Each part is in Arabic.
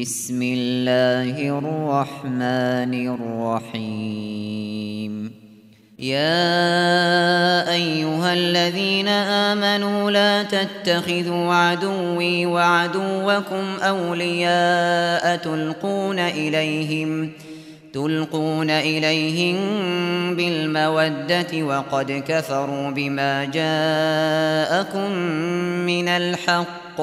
بسم الله الرحمن الرحيم. يا أيها الذين آمنوا لا تتخذوا عدوي وعدوكم أولياء تلقون إليهم بالمودة وقد كفروا بما جاءكم من الحق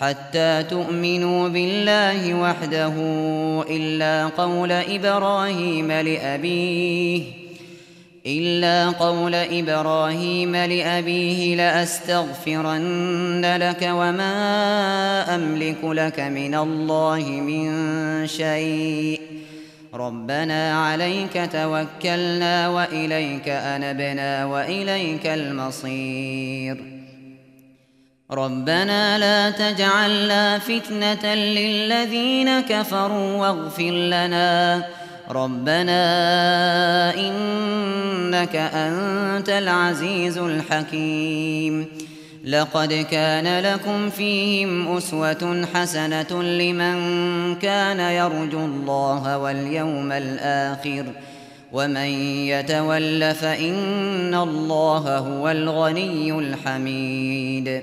حتى تؤمنوا بالله وحده إلا قول إبراهيم لأبيه لأستغفرن لك وما أملك لك من الله من شيء. ربنا عليك توكلنا وإليك أنبنا وإليك المصير. ربنا لا تجعلنا فتنة للذين كفروا واغفر لنا، ربنا إنك أنت العزيز الحكيم. لقد كان لكم فيهم أسوة حسنة لمن كان يرجو الله واليوم الآخر، ومن يتول فإن الله هو الغني الحميد.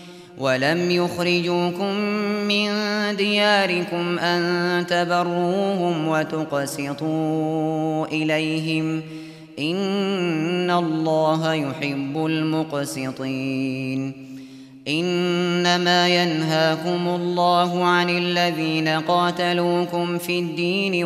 ولم يخرجوكم من دياركم أن تبروهم وتقسطوا إليهم، إن الله يحب المقسطين. إنما ينهاكم الله عن الذين قاتلوكم في الدين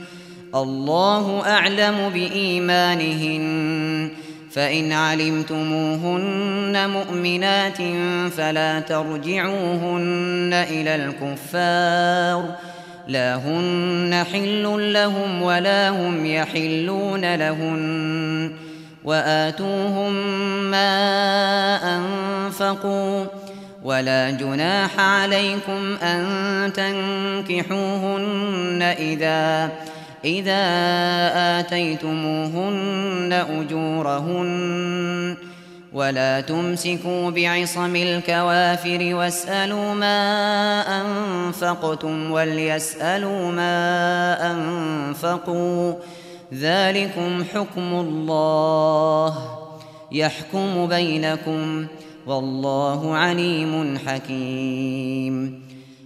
الله أعلم بإيمانهن، فإن علمتموهن مؤمنات فلا ترجعوهن إلى الكفار، لا هن حل لهم ولا هم يحلون لهن، وآتوهم ما أنفقوا، ولا جناح عليكم أن تنكحوهن إذا آتيتموهن أجورهن، ولا تمسكوا بعصم الكوافر واسألوا ما أنفقتم وليسألوا ما أنفقوا ذلكم حكم الله يحكم بينكم والله عليم حكيم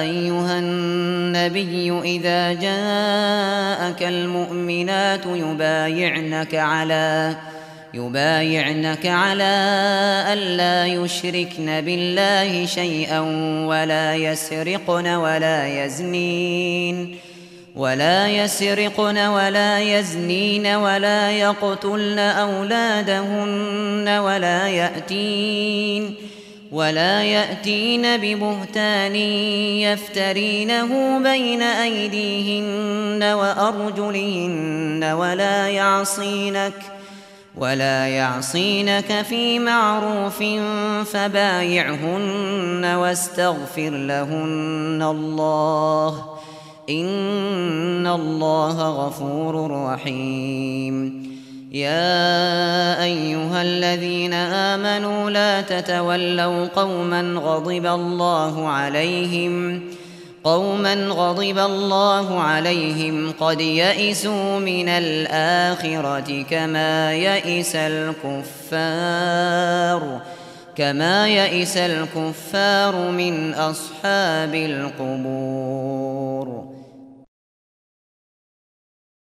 أيها النبي إذا جاءك المؤمنات يبايعنك على ألا يشركن بالله شيئا ولا يسرقن ولا يزنين ولا يقتلن أولادهن ولا يأتين ببهتان يفترينه بين أيديهن وأرجلهن ولا يعصينك في معروف فبايعهن واستغفر لهن الله إن الله غفور رحيم يا أيها الذين آمنوا لا تتولوا قوما غضب الله عليهم قد يئسوا من الآخرة كما يئس الكفار من أصحاب القبور.